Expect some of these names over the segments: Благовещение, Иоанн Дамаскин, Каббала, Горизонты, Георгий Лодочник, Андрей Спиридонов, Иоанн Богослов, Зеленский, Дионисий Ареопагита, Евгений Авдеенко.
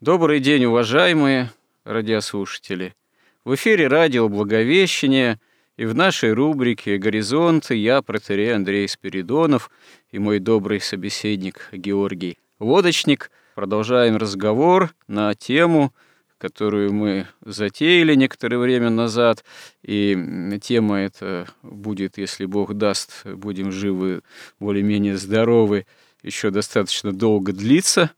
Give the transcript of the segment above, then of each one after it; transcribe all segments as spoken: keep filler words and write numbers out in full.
Добрый день, уважаемые радиослушатели! В эфире радио «Благовещение», и в нашей рубрике «Горизонты» я, протоиерей Андрей Спиридонов, и мой добрый собеседник Георгий Лодочник. Продолжаем разговор на тему, которую мы затеяли некоторое время назад, и тема эта будет, если Бог даст, будем живы, более-менее здоровы, еще достаточно долго длиться.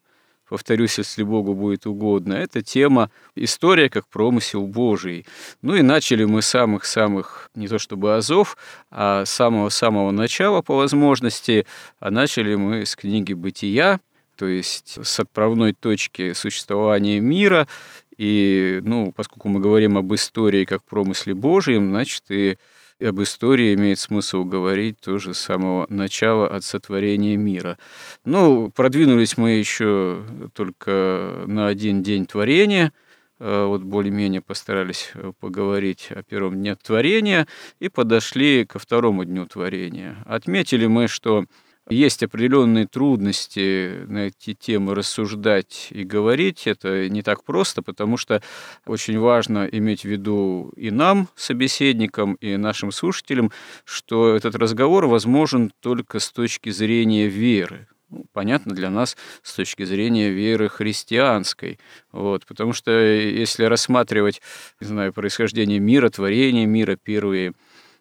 Повторюсь, если Богу будет угодно, это тема «История как промысел Божий». Ну и начали мы с самых-самых, не то чтобы азов, а с самого-самого начала по возможности, а начали мы с книги «Бытия», то есть с отправной точки существования мира. И, ну, поскольку мы говорим об истории как промысле Божьем, значит, и об истории имеет смысл говорить тоже с самого начала, от сотворения мира. Ну, продвинулись мы еще только на один день творения, вот более-менее постарались поговорить о первом дне творения и подошли ко второму дню творения. Отметили мы, что есть определенные трудности на эти темы рассуждать и говорить. Это не так просто, потому что очень важно иметь в виду и нам, собеседникам, и нашим слушателям, что этот разговор возможен только с точки зрения веры. Понятно для нас с точки зрения веры христианской. Вот, потому что если рассматривать, не знаю, происхождение мира, творение мира, первые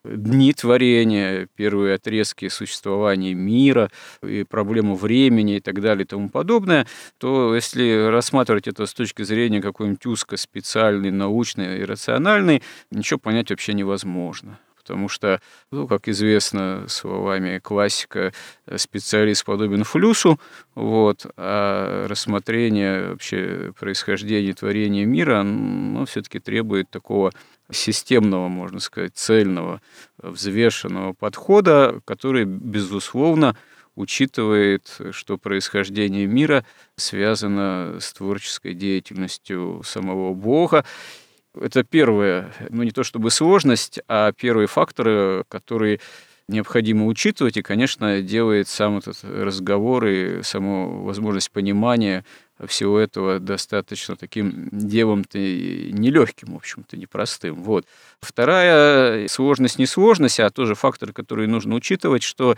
дни творения, первые отрезки существования мира, и проблему времени и так далее и тому подобное, то если рассматривать это с точки зрения какой-нибудь узкоспециальной, научной и рациональной, ничего понять вообще невозможно. Потому что, ну, как известно, словами классика, специалист подобен флюсу, вот, а рассмотрение вообще происхождения творения мира, оно все-таки требует такого системного, можно сказать, цельного, взвешенного подхода, который, безусловно, учитывает, что происхождение мира связано с творческой деятельностью самого Бога. Это первая, ну не то чтобы сложность, а первые факторы, которые необходимо учитывать, и, конечно, делает сам этот разговор и саму возможность понимания всего этого достаточно таким делом-то нелегким, в общем-то, непростым. Вот. Вторая сложность не сложность, а тоже фактор, который нужно учитывать, что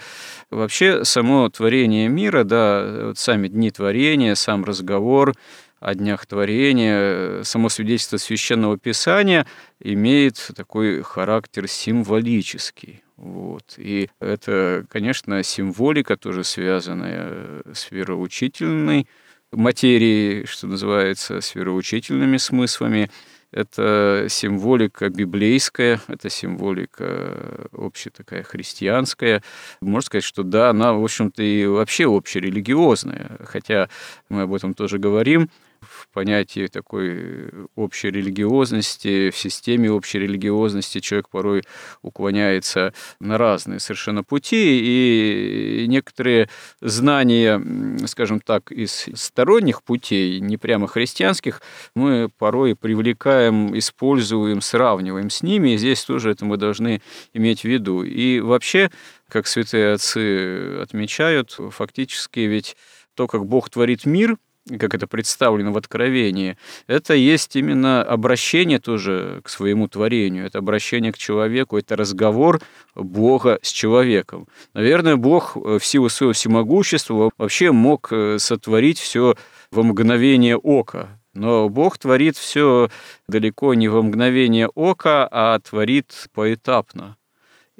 вообще само творение мира, да, вот сами дни творения, сам разговор о днях творения, само свидетельство Священного Писания имеет такой характер символический. Вот. И это, конечно, символика, тоже связанная с вероучительной материей, что называется, с вероучительными смыслами. Это символика библейская, это символика общая такая христианская. Можно сказать, что да, она, в общем-то, и вообще общерелигиозная, хотя мы об этом тоже говорим. В понятии такой общей религиозности, в системе общей религиозности человек порой уклоняется на разные совершенно пути, и некоторые знания, скажем так, из сторонних путей, не прямо христианских, мы порой привлекаем, используем, сравниваем с ними, и здесь тоже это мы должны иметь в виду. И вообще, как святые отцы отмечают, фактически ведь то, как Бог творит мир, как это представлено в Откровении, это есть именно обращение тоже к своему творению, это обращение к человеку, это разговор Бога с человеком. Наверное, Бог в силу своего всемогущества вообще мог сотворить все во мгновение ока. Но Бог творит все далеко не во мгновение ока, а творит поэтапно.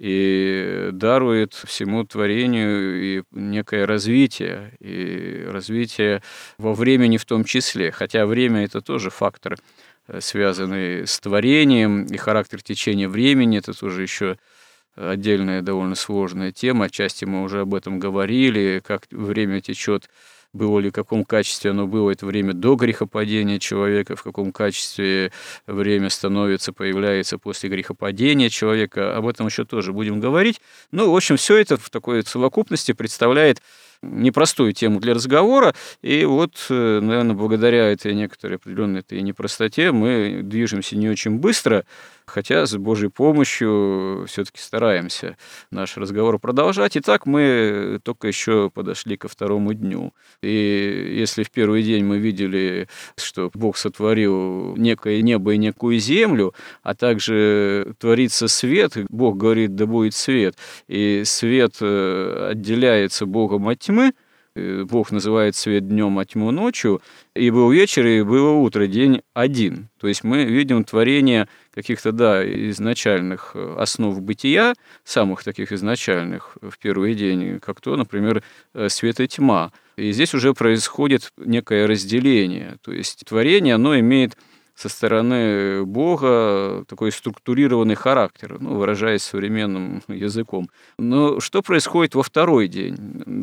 и дарует всему творению и некое развитие, и развитие во времени в том числе, хотя время – это тоже фактор, связанный с творением, и характер течения времени – это тоже еще отдельная довольно сложная тема, отчасти мы уже об этом говорили, как время течет, было ли, в каком качестве оно было, это время до грехопадения человека, в каком качестве время становится, появляется после грехопадения человека. Об этом еще тоже будем говорить. Ну, в общем, все это в такой совокупности представляет непростую тему для разговора. И вот, наверное, благодаря этой некоторой определенной этой непростоте мы движемся не очень быстро, хотя с Божьей помощью все-таки стараемся наш разговор продолжать. Итак, мы только еще подошли ко второму дню. И если в первый день мы видели, что Бог сотворил некое небо и некую землю, а также творится свет, Бог говорит, да будет свет, и свет отделяется Богом от тьмы, Бог называет свет днем, а тьму ночью, и был вечер, и было утро, день один. То есть мы видим творение каких-то, да, изначальных основ бытия, самых таких изначальных в первый день, как то, например, свет и тьма. И здесь уже происходит некое разделение, то есть творение, оно имеет со стороны Бога такой структурированный характер, ну, выражаясь современным языком. Но что происходит во второй день?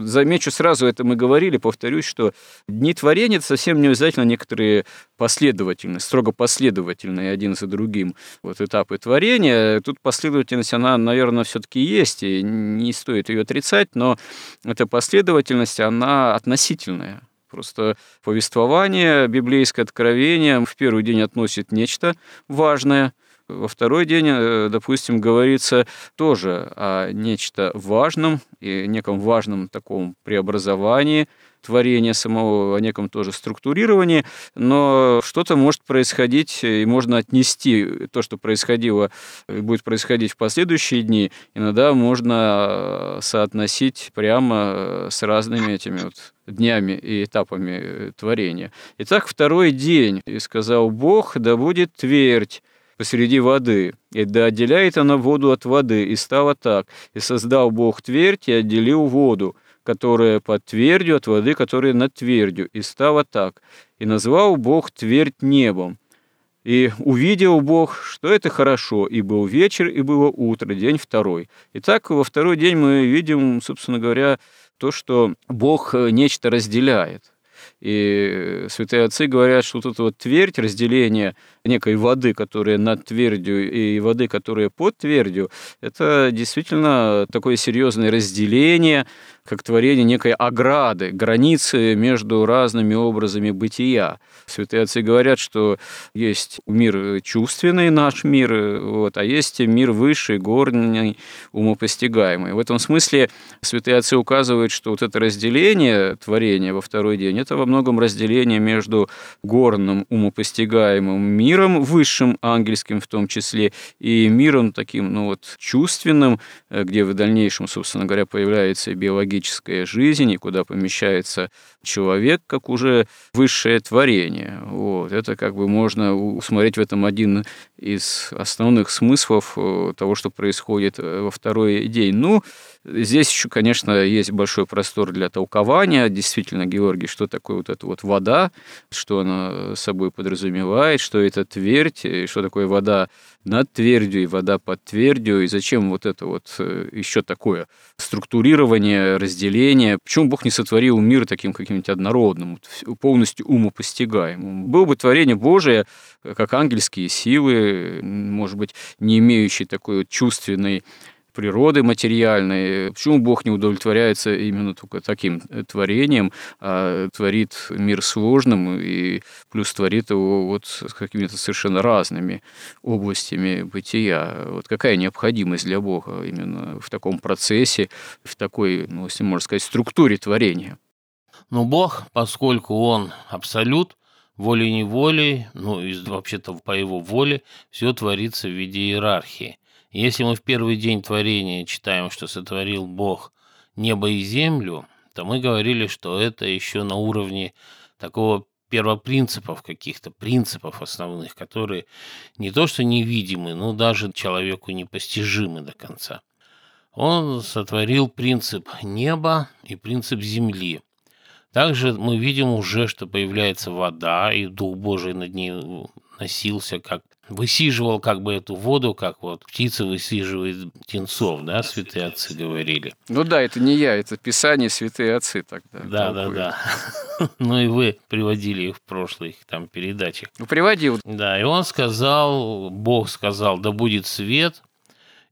Замечу сразу, это мы говорили, повторюсь, что дни творения – это совсем не обязательно некоторые последовательные, строго последовательные один за другим вот, этапы творения. Тут последовательность, она, наверное, все-таки есть, и не стоит ее отрицать, но эта последовательность, она относительная. Просто повествование, библейское откровение в первый день относит нечто важное, во второй день, допустим, говорится тоже о нечто важном и неком важном таком преобразовании творения самого, о неком тоже структурировании, но что-то может происходить, и можно отнести то, что происходило и будет происходить в последующие дни, иногда можно соотносить прямо с разными этими вот днями и этапами творения. Итак, второй день, и сказал Бог, да будет твердь посреди воды, и да отделяет она воду от воды, и стало так, и создал Бог твердь, и отделил воду, которая под твердью, от воды, которая над твердью, и стало так, и назвал Бог твердь небом, и увидел Бог, что это хорошо, и был вечер, и было утро, день второй. Итак, во второй день мы видим, собственно говоря, то, что Бог нечто разделяет. И святые отцы говорят, что вот это вот твердь, разделение некой воды, которая над твердью, и воды, которая под твердью, это действительно такое серьезное разделение, как творение некой ограды, границы между разными образами бытия. Святые отцы говорят, что есть мир чувственный, наш мир, вот, а есть мир высший, горный, умопостигаемый. В этом смысле святые отцы указывают, что вот это разделение творения во второй день – это во многом разделение между горным умопостигаемым миром, высшим ангельским в том числе, и миром таким, ну вот, чувственным, где в дальнейшем, собственно говоря, появляется биологическая жизнь, и куда помещается человек, как уже высшее творение. Вот. Это как бы можно усмотреть в этом один из основных смыслов того, что происходит во второй день. Ну, здесь еще, конечно, есть большой простор для толкования. Действительно, Георгий, что такое вот эта вот вода, что она собой подразумевает, что это твердь, и что такое вода над твердью и вода под твердью, и зачем вот это вот еще такое структурирование, разделение. Почему Бог не сотворил мир таким каким-нибудь однородным, полностью умопостигаемым? Было бы творение Божие, как ангельские силы, может быть, не имеющие такой вот чувственной природы материальной. Почему Бог не удовлетворяется именно только таким творением, а творит мир сложным и плюс творит его вот с какими-то совершенно разными областями бытия? Вот какая необходимость для Бога именно в таком процессе, в такой, ну, если можно сказать, структуре творения? Ну, Бог, поскольку Он абсолют, волей-неволей, ну, и вообще-то по Его воле, все творится в виде иерархии. Если мы в первый день творения читаем, что сотворил Бог небо и землю, то мы говорили, что это еще на уровне такого первопринципов, каких-то принципов основных, которые не то что невидимы, но даже человеку непостижимы до конца. Он сотворил принцип неба и принцип земли. Также мы видим уже, что появляется вода, и Дух Божий над ней носился, как высиживал как бы эту воду, как вот птица высиживает птенцов, да, святые отцы говорили. Ну да, это не я, это Писание, святые отцы тогда. Да, да, да. Ну и вы приводили их в прошлых там передачах. Ну приводил. Да, и он сказал, Бог сказал, да будет свет,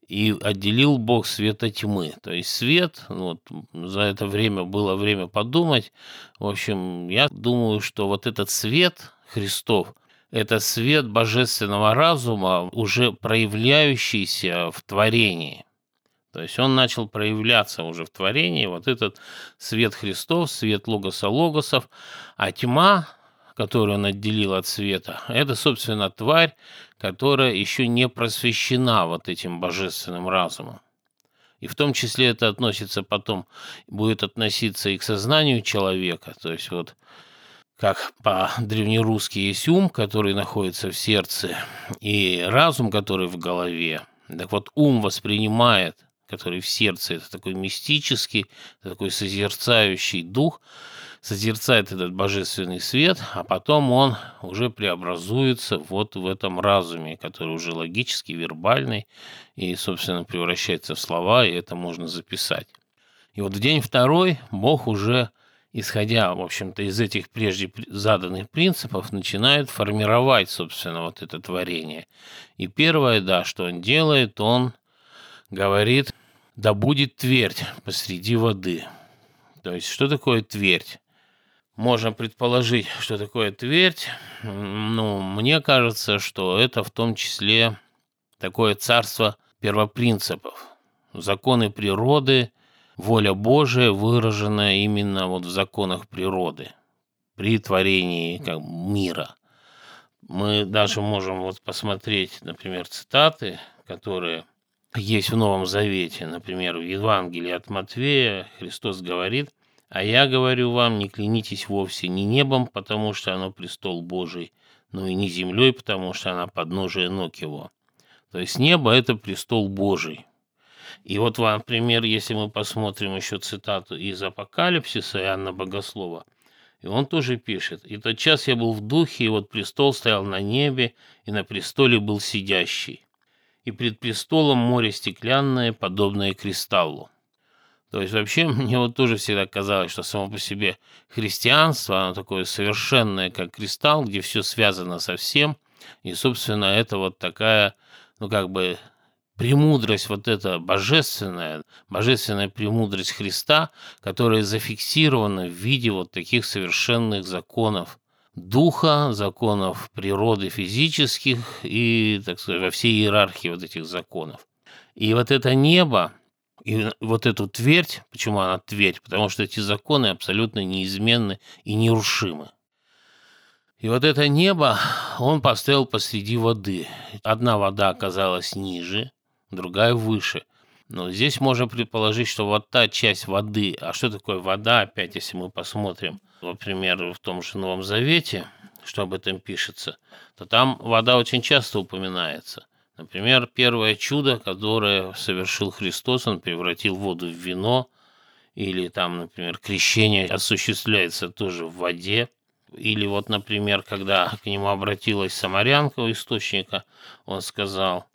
и отделил Бог свет от тьмы. То есть свет, вот за это время было время подумать. В общем, я думаю, что вот этот свет Христов, это свет божественного разума, уже проявляющийся в творении. То есть он начал проявляться уже в творении. Вот этот свет Христов, свет Логоса Логосов, а тьма, которую он отделил от света, это, собственно, тварь, которая еще не просвещена вот этим божественным разумом. И в том числе это относится потом, будет относиться и к сознанию человека. То есть вот как по-древнерусски есть ум, который находится в сердце, и разум, который в голове. Так вот, ум воспринимает, который в сердце, это такой мистический, это такой созерцающий дух, созерцает этот божественный свет, а потом он уже преобразуется вот в этом разуме, который уже логический, вербальный, и, собственно, превращается в слова, и это можно записать. И вот в день второй Бог уже, исходя, в общем-то, из этих прежде заданных принципов, начинает формировать, собственно, вот это творение. И первое, да, что он делает, он говорит, да будет твердь посреди воды. То есть, что такое твердь? Можно предположить, что такое твердь. Ну, мне кажется, что это в том числе такое царство первопринципов, законы природы, воля Божия, выраженная именно вот в законах природы, при творении как, мира. Мы даже можем вот посмотреть, например, цитаты, которые есть в Новом Завете. Например, в Евангелии от Матфея Христос говорит, «А я говорю вам, не клянитесь вовсе ни небом, потому что оно престол Божий, но и не землей, потому что она подножие ног его». То есть небо – это престол Божий. И вот вам пример, если мы посмотрим еще цитату из Апокалипсиса Иоанна Богослова, и он тоже пишет, «И тотчас я был в духе, и вот престол стоял на небе, и на престоле был сидящий, и пред престолом море стеклянное, подобное кристаллу». То есть вообще мне вот тоже всегда казалось, что само по себе христианство, оно такое совершенное, как кристалл, где все связано со всем, и, собственно, это вот такая, ну как бы, премудрость вот эта божественная, божественная премудрость Христа, которая зафиксирована в виде вот таких совершенных законов духа, законов природы физических и, так сказать, во всей иерархии вот этих законов. И вот это небо, и вот эту твердь, почему она твердь? Потому что эти законы абсолютно неизменны и нерушимы. И вот это небо он поставил посреди воды. Одна вода оказалась ниже, другая выше. Но здесь можно предположить, что вот та часть воды, а что такое вода, опять, если мы посмотрим, например, в том же Новом Завете, что об этом пишется, то там вода очень часто упоминается. Например, первое чудо, которое совершил Христос, он превратил воду в вино, или там, например, крещение осуществляется тоже в воде. Или вот, например, когда к нему обратилась самарянка у источника, он сказал,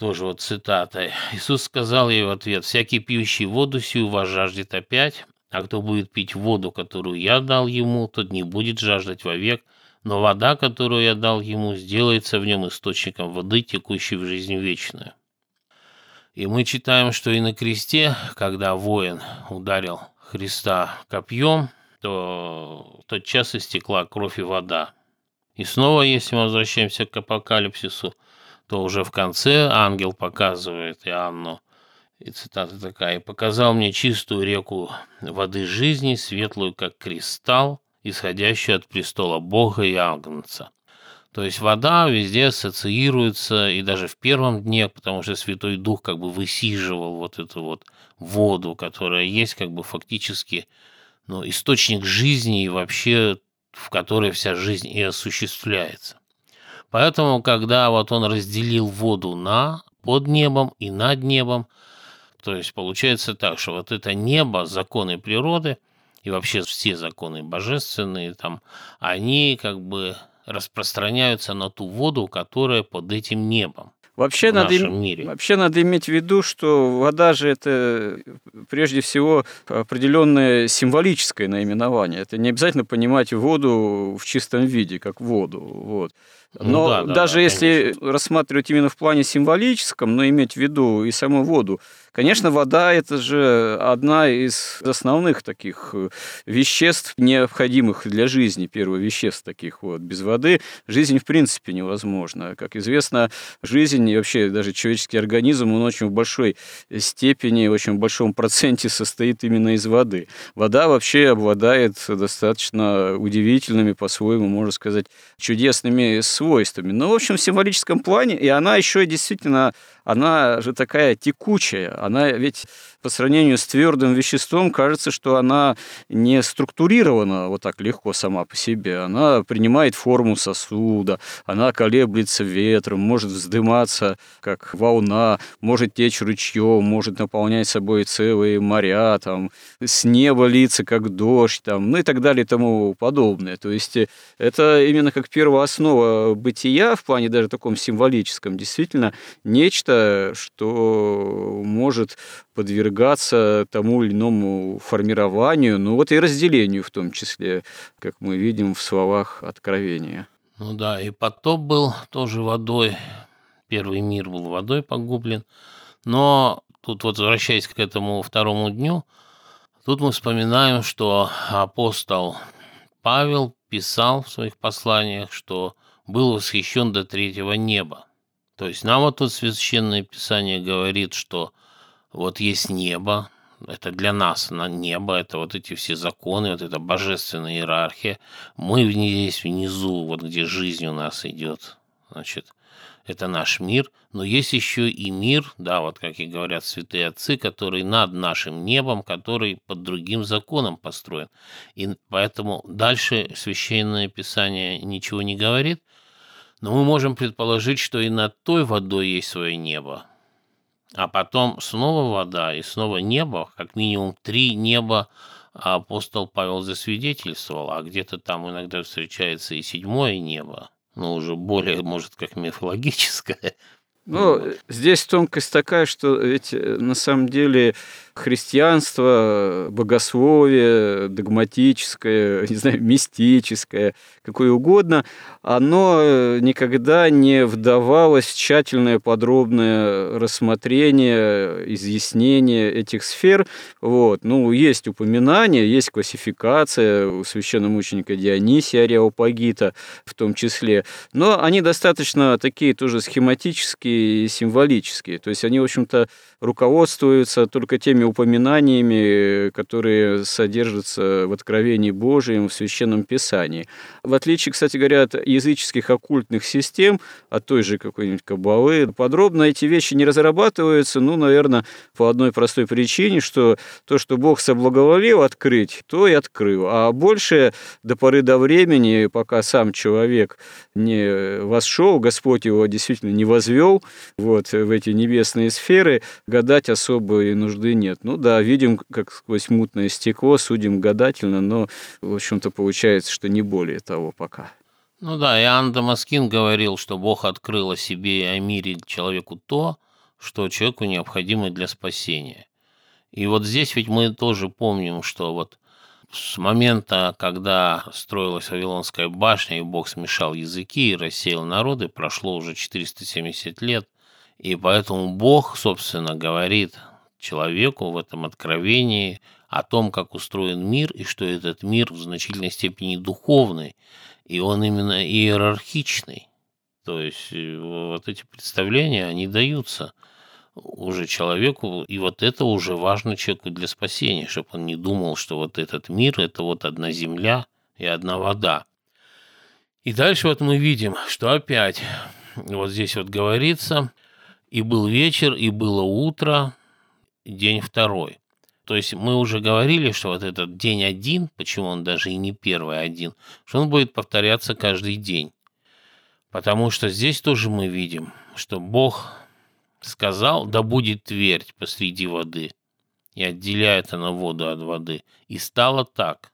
тоже вот цитата, Иисус сказал ей в ответ, «Всякий пьющий воду сию вас жаждет опять, а кто будет пить воду, которую я дал ему, тот не будет жаждать вовек, но вода, которую я дал ему, сделается в нем источником воды, текущей в жизнь вечную». И мы читаем, что и на кресте, когда воин ударил Христа копьем, то тотчас истекла кровь и вода. И снова, если мы возвращаемся к Апокалипсису, то уже в конце ангел показывает Иоанну, и цитата такая, «И показал мне чистую реку воды жизни, светлую, как кристалл, исходящую от престола Бога и Агнца». То есть вода везде ассоциируется, и даже в первом дне, потому что Святой Дух как бы высиживал вот эту вот воду, которая есть как бы фактически но источник жизни и вообще, в которой вся жизнь и осуществляется. Поэтому, когда вот он разделил воду на под небом и над небом, То есть получается так, что вот это небо, законы природы и вообще все законы божественные, там, они как бы распространяются на ту воду, которая под этим небом. Вообще надо, им, вообще надо иметь в виду, что вода же это прежде всего определенное символическое наименование. Это не обязательно понимать воду в чистом виде, как воду. Вот. Но ну, да, даже да, если конечно. рассматривать именно в плане символическом, но иметь в виду и саму воду, конечно, вода – это же одна из основных таких веществ, необходимых для жизни, первых веществ таких. Вот. Без воды жизнь, в принципе, невозможна. Как известно, жизнь и вообще даже человеческий организм, он очень в большой степени, очень в большом проценте состоит именно из воды. Вода вообще обладает достаточно удивительными, по-своему, можно сказать, чудесными свойствами. Но, в общем, в символическом плане, и она еще действительно, она же такая текучая, она ведь по сравнению с твердым веществом кажется, что она не структурирована вот так легко сама по себе, она принимает форму сосуда, она колеблется ветром, может вздыматься как волна, может течь ручьем, может наполнять собой целые моря, там, с неба литься как дождь, там, ну и так далее и тому подобное. То есть это именно как первооснова бытия в плане даже таком символическом, действительно нечто, что может подвергаться тому или иному формированию, ну вот и разделению в том числе, как мы видим в словах Откровения. Ну да, и потоп был тоже водой, первый мир был водой погублен, но тут вот возвращаясь к этому второму дню, тут мы вспоминаем, что апостол Павел писал в своих посланиях, что был восхищен до третьего неба. То есть нам вот тут Священное Писание говорит, что вот есть небо, это для нас небо, это вот эти все законы, вот эта божественная иерархия. Мы здесь внизу, вот где жизнь у нас идет, значит, это наш мир. Но есть еще и мир, да, вот как и говорят святые отцы, который над нашим небом, который под другим законом построен. И поэтому дальше Священное Писание ничего не говорит. Но мы можем предположить, что и над той водой есть свое небо. А потом снова вода и снова небо. Как минимум три неба апостол Павел засвидетельствовал, а где-то там иногда встречается и седьмое небо. Но уже более, может, как мифологическое. Ну, вот. Здесь тонкость такая, что ведь на самом деле христианство, богословие, догматическое, не знаю, мистическое, какое угодно, оно никогда не вдавалось в тщательное, подробное рассмотрение, изъяснение этих сфер. Вот. Ну, есть упоминания, есть классификация у священномученика Дионисия Ареопагита в том числе, но они достаточно такие тоже схематические и символические. То есть они, в общем-то, руководствуются только теми упоминаниями, которые содержатся в Откровении Божьем, в Священном Писании. В отличие, кстати говоря, от языческих оккультных систем, от той же какой-нибудь каббалы, подробно эти вещи не разрабатываются, ну, наверное, по одной простой причине, что то, что Бог соблаговолил открыть, то и открыл. А больше до поры до времени, пока сам человек не восшел, Господь его действительно не возвел вот, в эти небесные сферы, гадать особой нужды нет. Ну да, видим, как сквозь мутное стекло, судим гадательно, но, в общем-то, получается, что не более того пока. Ну да, Иоанн Дамаскин говорил, что Бог открыл о себе и о мире человеку то, что человеку необходимо для спасения. И вот здесь ведь мы тоже помним, что вот с момента, когда строилась Вавилонская башня, и Бог смешал языки и рассеял народы, прошло уже четыреста семьдесят лет, и поэтому Бог, собственно, говорит человеку в этом откровении о том, как устроен мир, и что этот мир в значительной степени духовный, и он именно иерархичный. То есть вот эти представления, они даются уже человеку, и вот это уже важно человеку для спасения, чтобы он не думал, что вот этот мир – это вот одна земля и одна вода. И дальше вот мы видим, что опять вот здесь вот говорится «и был вечер, и было утро», день второй. То есть мы уже говорили, что вот этот день один, почему он даже и не первый один, что он будет повторяться каждый день. Потому что здесь тоже мы видим, что Бог сказал, да будет твердь посреди воды, и отделяет она воду от воды. И стало так.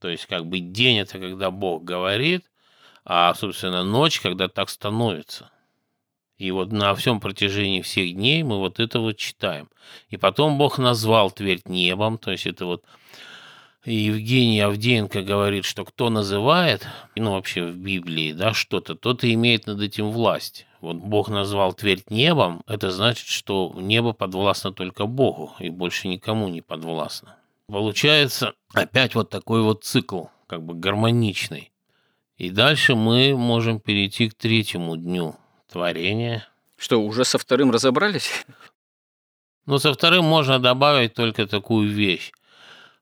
То есть, как бы день – это когда Бог говорит, а, собственно, ночь, когда так становится. И вот на всем протяжении всех дней мы вот это вот читаем. И потом Бог назвал твердь небом, то есть это вот Евгений Авдеенко говорит, что кто называет, ну вообще в Библии, да, что-то, тот и имеет над этим власть. Вот Бог назвал твердь небом, это значит, что небо подвластно только Богу и больше никому не подвластно. Получается опять вот такой вот цикл, как бы гармоничный. И дальше мы можем перейти к третьему дню творения. Что, уже со вторым разобрались? Ну, со вторым можно добавить только такую вещь,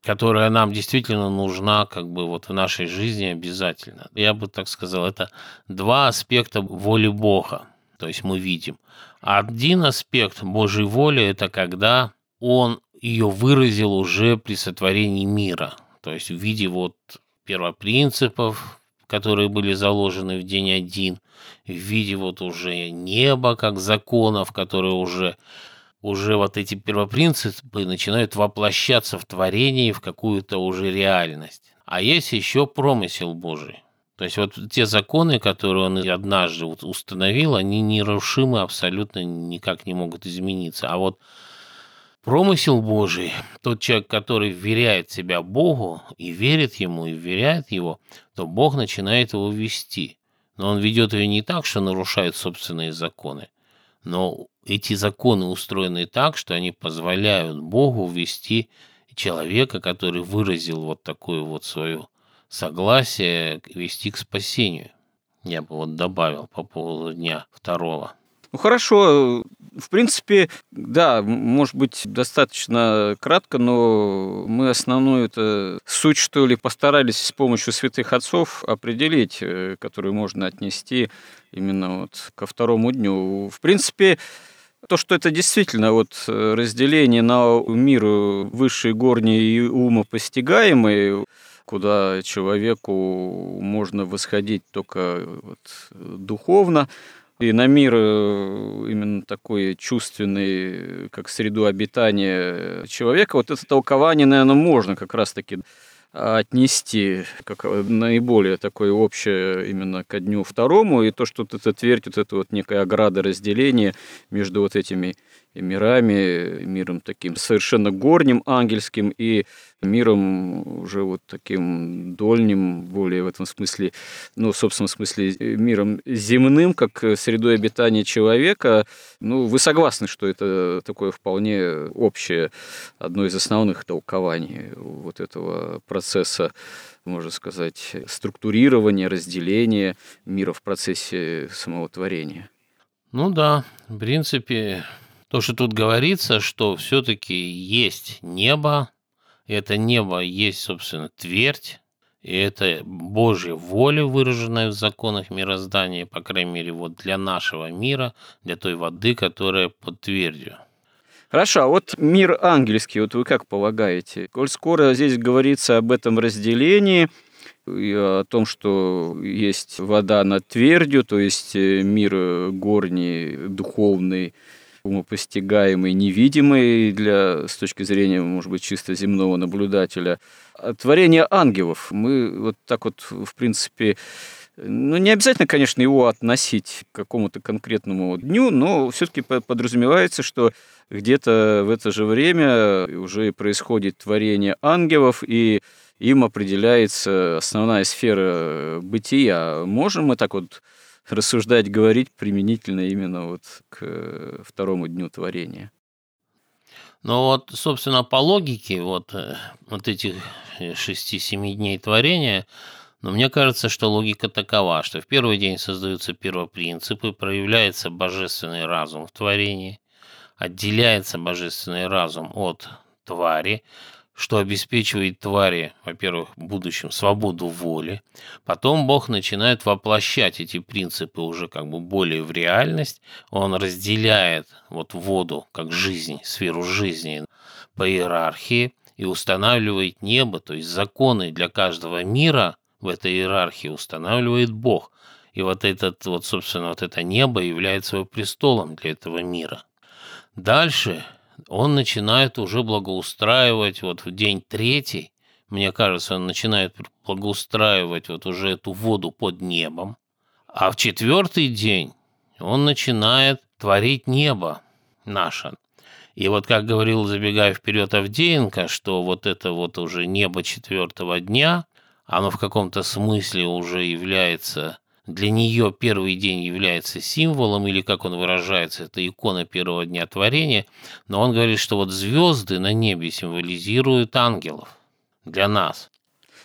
которая нам действительно нужна как бы вот в нашей жизни обязательно. Я бы так сказал, это два аспекта воли Бога, то есть мы видим. Один аспект Божьей воли – это когда Он ее выразил уже при сотворении мира, то есть в виде вот первопринципов, которые были заложены в день один, в виде вот уже неба как законов, которые уже... уже вот эти первопринципы начинают воплощаться в творении, в какую-то уже реальность. А есть еще промысел Божий. То есть вот те законы, которые он однажды вот установил, они нерушимы, абсолютно никак не могут измениться. А вот промысел Божий, тот человек, который вверяет себя Богу, и верит ему, и вверяет его, то Бог начинает его вести. Но он ведет ее не так, что нарушает собственные законы, но эти законы устроены так, что они позволяют Богу ввести человека, который выразил вот такое вот свое согласие, вести к спасению. Я бы вот добавил по поводу дня второго. Ну хорошо, в принципе, да, может быть, достаточно кратко, но мы основную это суть, что ли, постарались с помощью святых отцов определить, которую можно отнести именно вот ко второму дню. В принципе, то, что это действительно вот разделение на мир высший, горний и умопостигаемый, куда человеку можно восходить только вот духовно, и на мир именно такой чувственный, как среду обитания человека, вот это толкование, наверное, можно как раз-таки отнести как наиболее такое общее именно ко дню второму, и то, что вот это твердь, вот это вот некое оградоразделение между вот этими мирами, миром таким совершенно горним, ангельским, и миром уже вот таким дольним, более в этом смысле, ну, в собственном смысле, миром земным, как средой обитания человека. Ну, вы согласны, что это такое вполне общее, одно из основных толкований вот этого процесса, можно сказать, структурирования, разделения мира в процессе самого творения? Ну да, в принципе... То, что тут говорится, что все-таки есть небо, и это небо есть, собственно, твердь, и это Божья воля, выраженная в законах мироздания, по крайней мере, вот для нашего мира, для той воды, которая под твердью. Хорошо, а вот мир ангельский, вот вы как полагаете? Коль скоро здесь говорится об этом разделении, и о том, что есть вода над твердью, то есть мир горний, духовный, умопостигаемый, невидимый для, с точки зрения, может быть, чисто земного наблюдателя. Творение ангелов. Мы вот так вот, в принципе, ну, не обязательно, конечно, его относить к какому-то конкретному дню, но все-таки подразумевается, что где-то в это же время уже происходит творение ангелов, и им определяется основная сфера бытия. Можем мы так вот рассуждать, говорить применительно именно вот к второму дню творения? Ну вот, собственно, по логике вот, вот этих шести-семи дней творения, но ну, мне кажется, что логика такова, что в первый день создаются первопринципы, проявляется божественный разум в творении, отделяется божественный разум от твари, что обеспечивает твари, во-первых, в будущем свободу воли. Потом Бог начинает воплощать эти принципы уже как бы более в реальность. Он разделяет вот воду как жизнь, сферу жизни по иерархии и устанавливает небо, то есть законы для каждого мира в этой иерархии устанавливает Бог. И вот этот, вот, собственно, вот это небо является его престолом для этого мира. Дальше он начинает уже благоустраивать, вот в день третий, мне кажется, он начинает благоустраивать вот уже эту воду под небом. А в четвертый день он начинает творить небо наше. И вот, как говорил, забегая вперед, Авдеенко, что вот это вот уже небо четвертого дня, оно в каком-то смысле уже является, для нее первый день является символом, или, как он выражается, это икона первого дня творения, но он говорит, что вот звезды на небе символизируют ангелов для нас.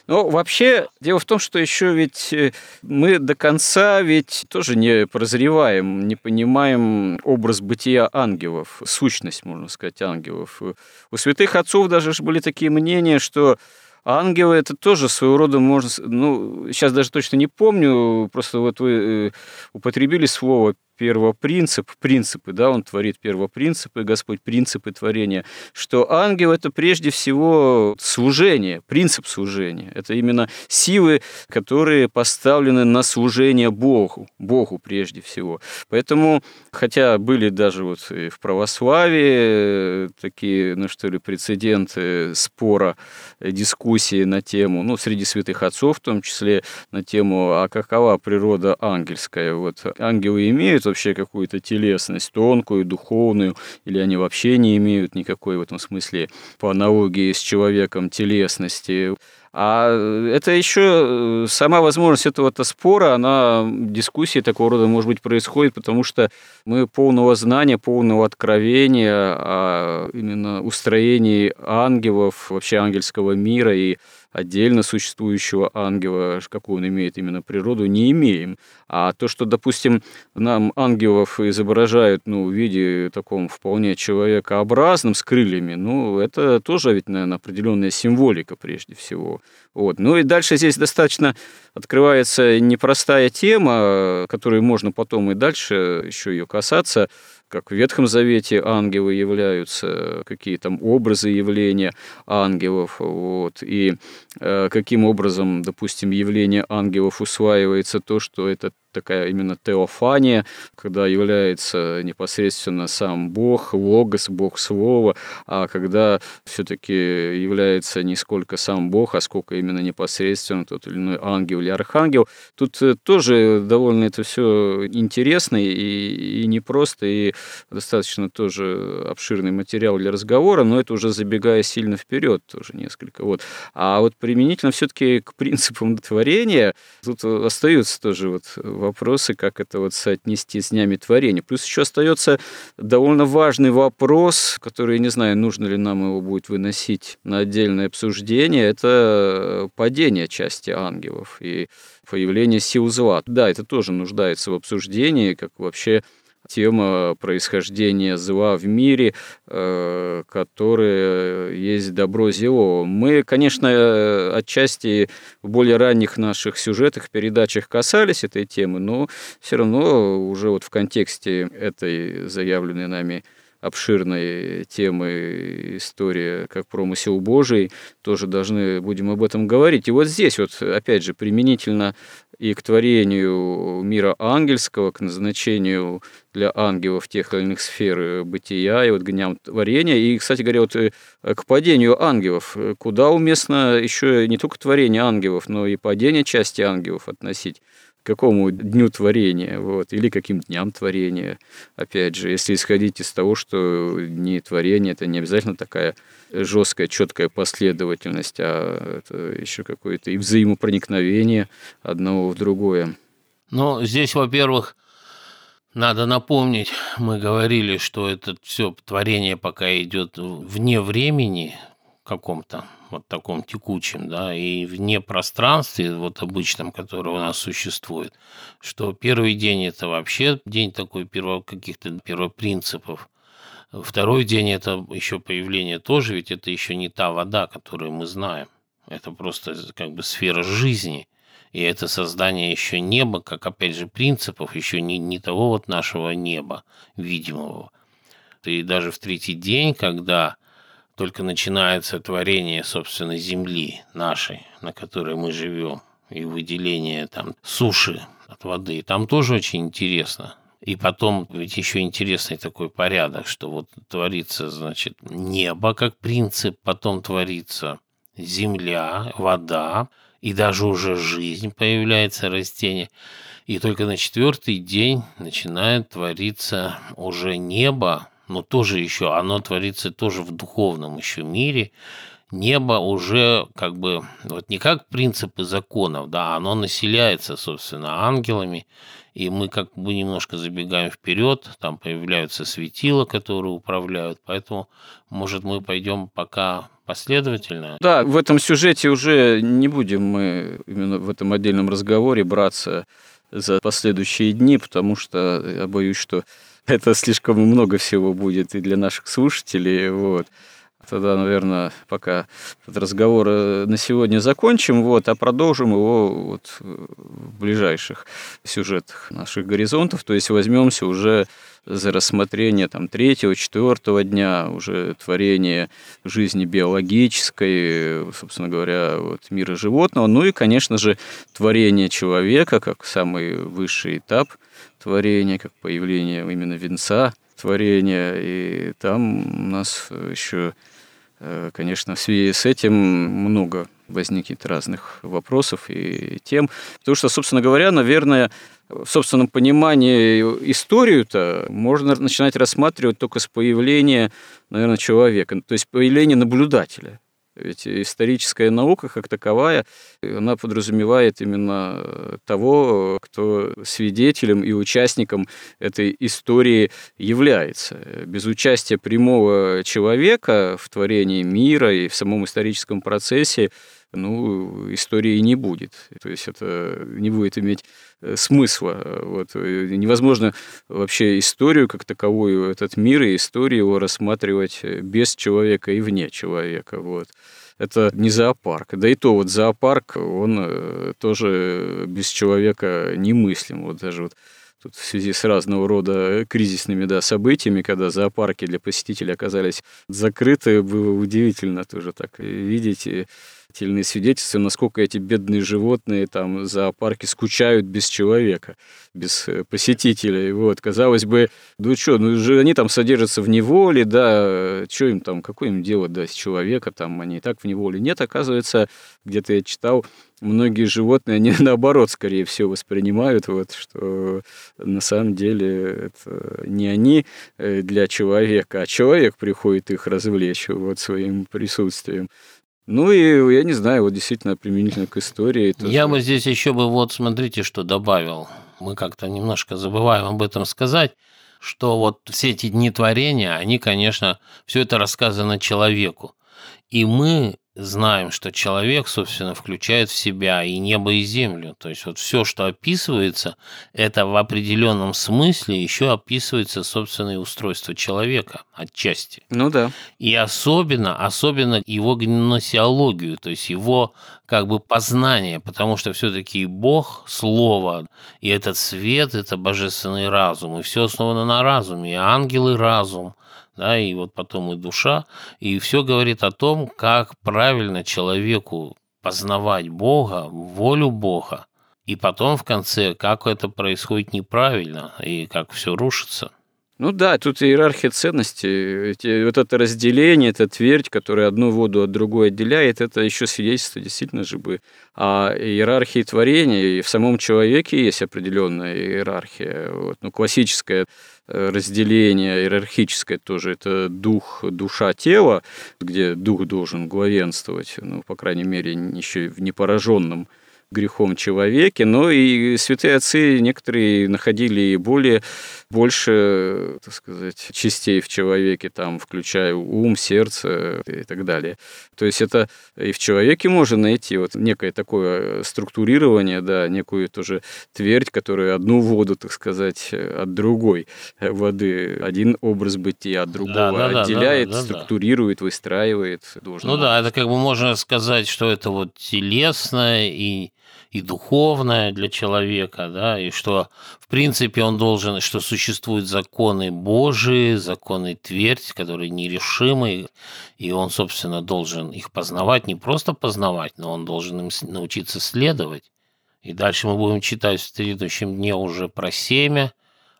Ну, вообще, дело в том, что еще ведь мы до конца ведь тоже не прозреваем, не понимаем образ бытия ангелов, сущность, можно сказать, ангелов. У святых отцов даже были такие мнения, что ангелы – это тоже своего рода, можно, ну, сейчас даже точно не помню, просто вот вы употребили слово первопринцип, принципы, да, он творит первопринципы, Господь, принципы творения, что ангел – это прежде всего служение, принцип служения. Это именно силы, которые поставлены на служение Богу, Богу прежде всего. Поэтому, хотя были даже вот и в православии такие, ну что ли, прецеденты спора, дискуссии на тему, ну, среди святых отцов в том числе, на тему, а какова природа ангельская, вот ангелы имеют вообще какую-то телесность тонкую, духовную, или они вообще не имеют никакой в этом смысле по аналогии с человеком телесности. А это еще сама возможность этого-то спора, она, дискуссии такого рода, может быть, происходит, потому что мы полного знания, полного откровения о именно устроении ангелов, вообще ангельского мира и отдельно существующего ангела, какую он имеет именно природу, не имеем. А то, что, допустим, нам ангелов изображают, ну, в виде таком вполне человекообразном, с крыльями, ну, это тоже ведь, наверное, определенная символика прежде всего. Вот. Ну и дальше здесь достаточно открывается непростая тема, которую можно потом и дальше еще ее касаться, как в Ветхом Завете ангелы являются, какие там образы явления ангелов, вот, и э, каким образом, допустим, явление ангелов усваивается то, что это такая именно теофания, когда является непосредственно сам Бог, Логос, Бог Слова, а когда все-таки является не сколько сам Бог, а сколько именно непосредственно тот или иной ангел или архангел. Тут тоже довольно это все интересно и, и непросто, и достаточно тоже обширный материал для разговора, но это уже забегая сильно вперед тоже несколько. Вот. А вот применительно все-таки к принципам творения тут остаются тоже вот вопросы, как это вот соотнести с днями творения. Плюс еще остается довольно важный вопрос, который, не знаю, нужно ли нам его будет выносить на отдельное обсуждение, это падение части ангелов и появление сил зла. Да, это тоже нуждается в обсуждении, как вообще тема происхождения зла в мире, которая есть добро зло. Мы, конечно, отчасти в более ранних наших сюжетах, передачах касались этой темы, но все равно уже вот в контексте этой заявленной нами обширной темы «История как промысел Божий», тоже должны будем об этом говорить. И вот здесь, вот, опять же, применительно и к творению мира ангельского, к назначению для ангелов тех или иных сфер бытия и вот к дням творения. И, кстати говоря, вот к падению ангелов. Куда уместно еще не только творение ангелов, но и падение части ангелов относить? К какому дню творения, вот, или каким дням творения, опять же, если исходить из того, что дни творения это не обязательно такая жесткая, четкая последовательность, а это еще какое-то и взаимопроникновение одного в другое. Ну, здесь, во-первых, надо напомнить, мы говорили, что это все творение пока идет вне времени каком-то, вот таком текучем, да, и вне пространстве, вот обычном, которое у нас существует, что первый день – это вообще день такой перво, каких-то первопринципов, второй день – это еще появление тоже, ведь это еще не та вода, которую мы знаем, это просто как бы сфера жизни, и это создание еще неба, как, опять же, принципов, еще не, не того вот нашего неба видимого. И даже в третий день, когда только начинается творение, собственно, земли нашей, на которой мы живем, и выделение там суши от воды. Там тоже очень интересно. И потом ведь еще интересный такой порядок, что вот творится, значит, небо как принцип, потом творится земля, вода, и даже уже жизнь появляется, растение. И только на четвертый день начинает твориться уже небо, но тоже еще оно творится тоже в духовном еще мире. Небо уже как бы, вот не как принципы законов, да, оно населяется, собственно, ангелами, и мы как бы немножко забегаем вперед, там появляются светила, которые управляют, поэтому, может, мы пойдем пока последовательно. Да, в этом сюжете уже не будем мы именно в этом отдельном разговоре браться за последующие дни, потому что я боюсь, что это слишком много всего будет и для наших слушателей, вот. Тогда, наверное, пока этот разговор на сегодня закончим, вот, а продолжим его вот в ближайших сюжетах наших горизонтов. То есть возьмемся уже за рассмотрение там, третьего, четвертого дня, уже творение жизни биологической, собственно говоря, вот, мира животного. Ну и, конечно же, творение человека как самый высший этап творения, как появление именно венца творения. И там у нас еще, конечно, в связи с этим много возникнет разных вопросов и тем. Потому что, собственно говоря, наверное, в собственном понимании историю-то можно начинать рассматривать только с появления, наверное, человека, то есть появления наблюдателя. Ведь историческая наука, как таковая, она подразумевает именно того, кто свидетелем и участником этой истории является. Без участия прямого человека в творении мира и в самом историческом процессе, ну, истории не будет. То есть это не будет иметь смысла. Вот. Невозможно вообще историю как таковую, этот мир и историю его рассматривать без человека и вне человека. Вот. Это не зоопарк. Да и то вот зоопарк, он тоже без человека немыслим. Вот даже вот тут в связи с разного рода кризисными да, событиями, когда зоопарки для посетителей оказались закрыты, было удивительно тоже так видеть свидетельства, насколько эти бедные животные там зоопарки скучают без человека, без посетителей. Вот, казалось бы, ну что, ну же они там содержатся в неволе, да, что им там, какое им дело, да, с человека, там они и так в неволе. Нет, оказывается, где-то я читал, многие животные, они наоборот, скорее всего, воспринимают, вот, что на самом деле это не они для человека, а человек приходит их развлечь вот, своим присутствием. Ну и, я не знаю, вот действительно применительно к истории. Я бы здесь еще бы, вот смотрите, что добавил. Мы как-то немножко забываем об этом сказать, что вот все эти дни творения, они, конечно, все это рассказано человеку. И мы знаем, что человек, собственно, включает в себя и небо, и землю. То есть вот все, что описывается, это в определенном смысле еще описывается собственное устройство человека отчасти. Ну да. И особенно, особенно его гносеологию, то есть его как бы познание, потому что все-таки и Бог, Слово, и этот свет, это божественный разум, и все основано на разуме, и ангелы разум. Да, и вот потом и душа, и все говорит о том, как правильно человеку познавать Бога, волю Бога, и потом в конце, как это происходит неправильно, и как все рушится. Ну да, тут иерархия ценностей, вот это разделение, эта твердь, которая одну воду от другой отделяет, это еще свидетельство действительно же бы о иерархии творения, и в самом человеке есть определенная иерархия, вот, ну классическая. Разделение иерархическое тоже, это дух, душа, тело, где дух должен главенствовать, ну, по крайней мере, еще в непораженном грехом человеке, но и святые отцы некоторые находили и более, больше, так сказать, частей в человеке, там, включая ум, сердце и так далее. То есть это и в человеке можно найти вот некое такое структурирование, да, некую тоже твердь, которая одну воду, так сказать, от другой воды, один образ бытия от другого да, да, отделяет, да, да, да, структурирует, выстраивает. Должен ну быть. Да, это как бы можно сказать, что это вот телесное и и духовное для человека, да, и что, в принципе, он должен, что существуют законы Божии, законы твердь, которые нерешимы, и он, собственно, должен их познавать, не просто познавать, но он должен им научиться следовать. И дальше мы будем читать в следующем дне уже про семя,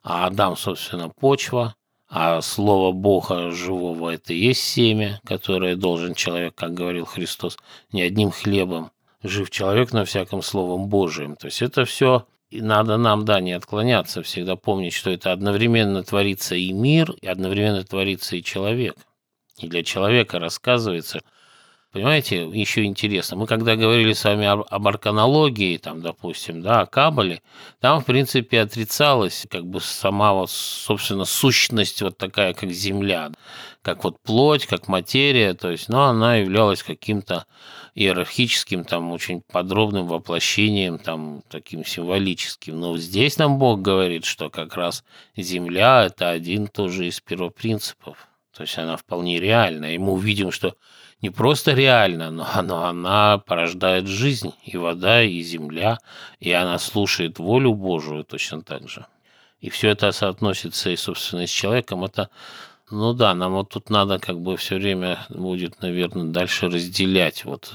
а Адам, собственно, почва, а слово Бога живого – это и есть семя, которое должен человек, как говорил Христос, не одним хлебом жив человек, но всяким словом Божиим. То есть это все надо нам, да, не отклоняться, всегда помнить, что это одновременно творится и мир, и одновременно творится и человек. И для человека рассказывается. Понимаете, еще интересно, мы когда говорили с вами об, об арканологии, там, допустим, да, о Каббале, там, в принципе, отрицалась как бы сама, вот, собственно, сущность вот такая, как земля, как вот плоть, как материя, то есть, ну, она являлась каким-то иерархическим, там, очень подробным воплощением, там, таким символическим. Но здесь нам Бог говорит, что как раз земля – это один тоже из первопринципов, то есть она вполне реальна, и мы увидим, что не просто реально, но она, она порождает жизнь, и вода, и земля, и она слушает волю Божию точно так же. И все это соотносится и, собственно, с человеком. Это, ну да, нам вот тут надо как бы все время будет, наверное, дальше разделять. Вот,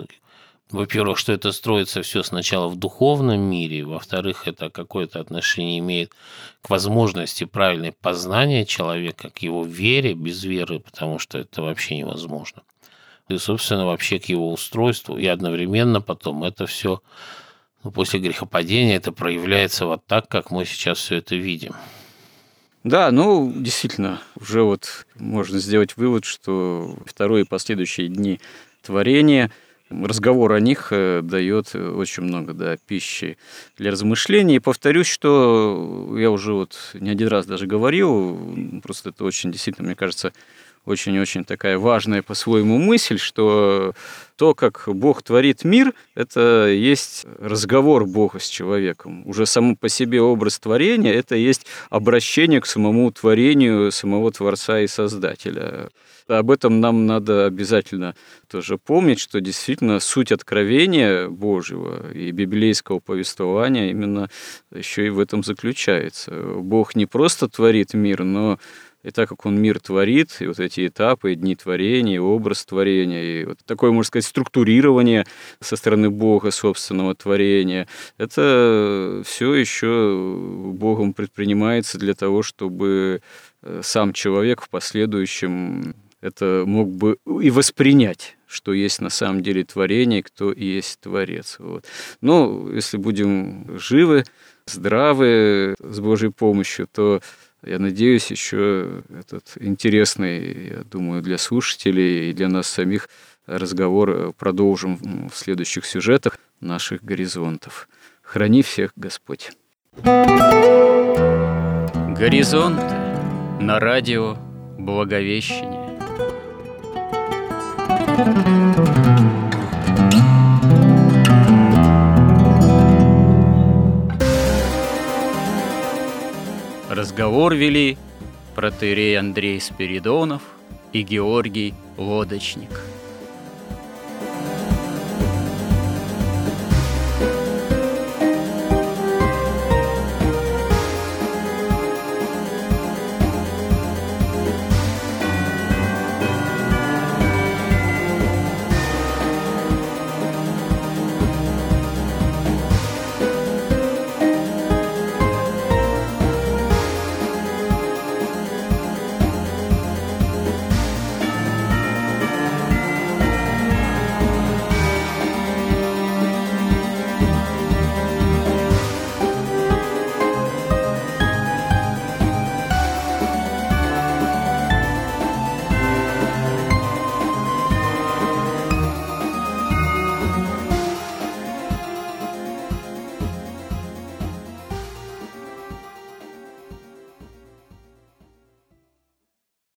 во-первых, что это строится все сначала в духовном мире, во-вторых, это какое-то отношение имеет к возможности правильного познания человека, к его вере, без веры, потому что это вообще невозможно. И, собственно, вообще к его устройству. И одновременно потом это все, ну, после грехопадения, это проявляется вот так, как мы сейчас все это видим. Да, ну, действительно, уже вот можно сделать вывод, что второй и последующие дни творения, разговор о них дает очень много, да, пищи для размышлений. И повторюсь, что я уже вот не один раз даже говорил, просто это очень, действительно, мне кажется, очень-очень такая важная по-своему мысль, что то, как Бог творит мир, это есть разговор Бога с человеком. Уже само по себе образ творения – это есть обращение к самому творению самого Творца и Создателя. Об этом нам надо обязательно тоже помнить, что действительно суть откровения Божьего и библейского повествования именно еще и в этом заключается. Бог не просто творит мир, но и так как он мир творит, и вот эти этапы, и дни творения, и образ творения, и вот такое, можно сказать, структурирование со стороны Бога собственного творения, это все еще Богом предпринимается для того, чтобы сам человек в последующем это мог бы и воспринять, что есть на самом деле творение, кто и есть Творец. Вот. Но если будем живы, здравы с Божьей помощью, то я надеюсь, еще этот интересный, я думаю, для слушателей и для нас самих разговор продолжим в следующих сюжетах наших горизонтов. Храни всех Господь! Горизонт на радио Благовещение. Разговор вели протоиерей Андрей Спиридонов и Георгий Лодочник.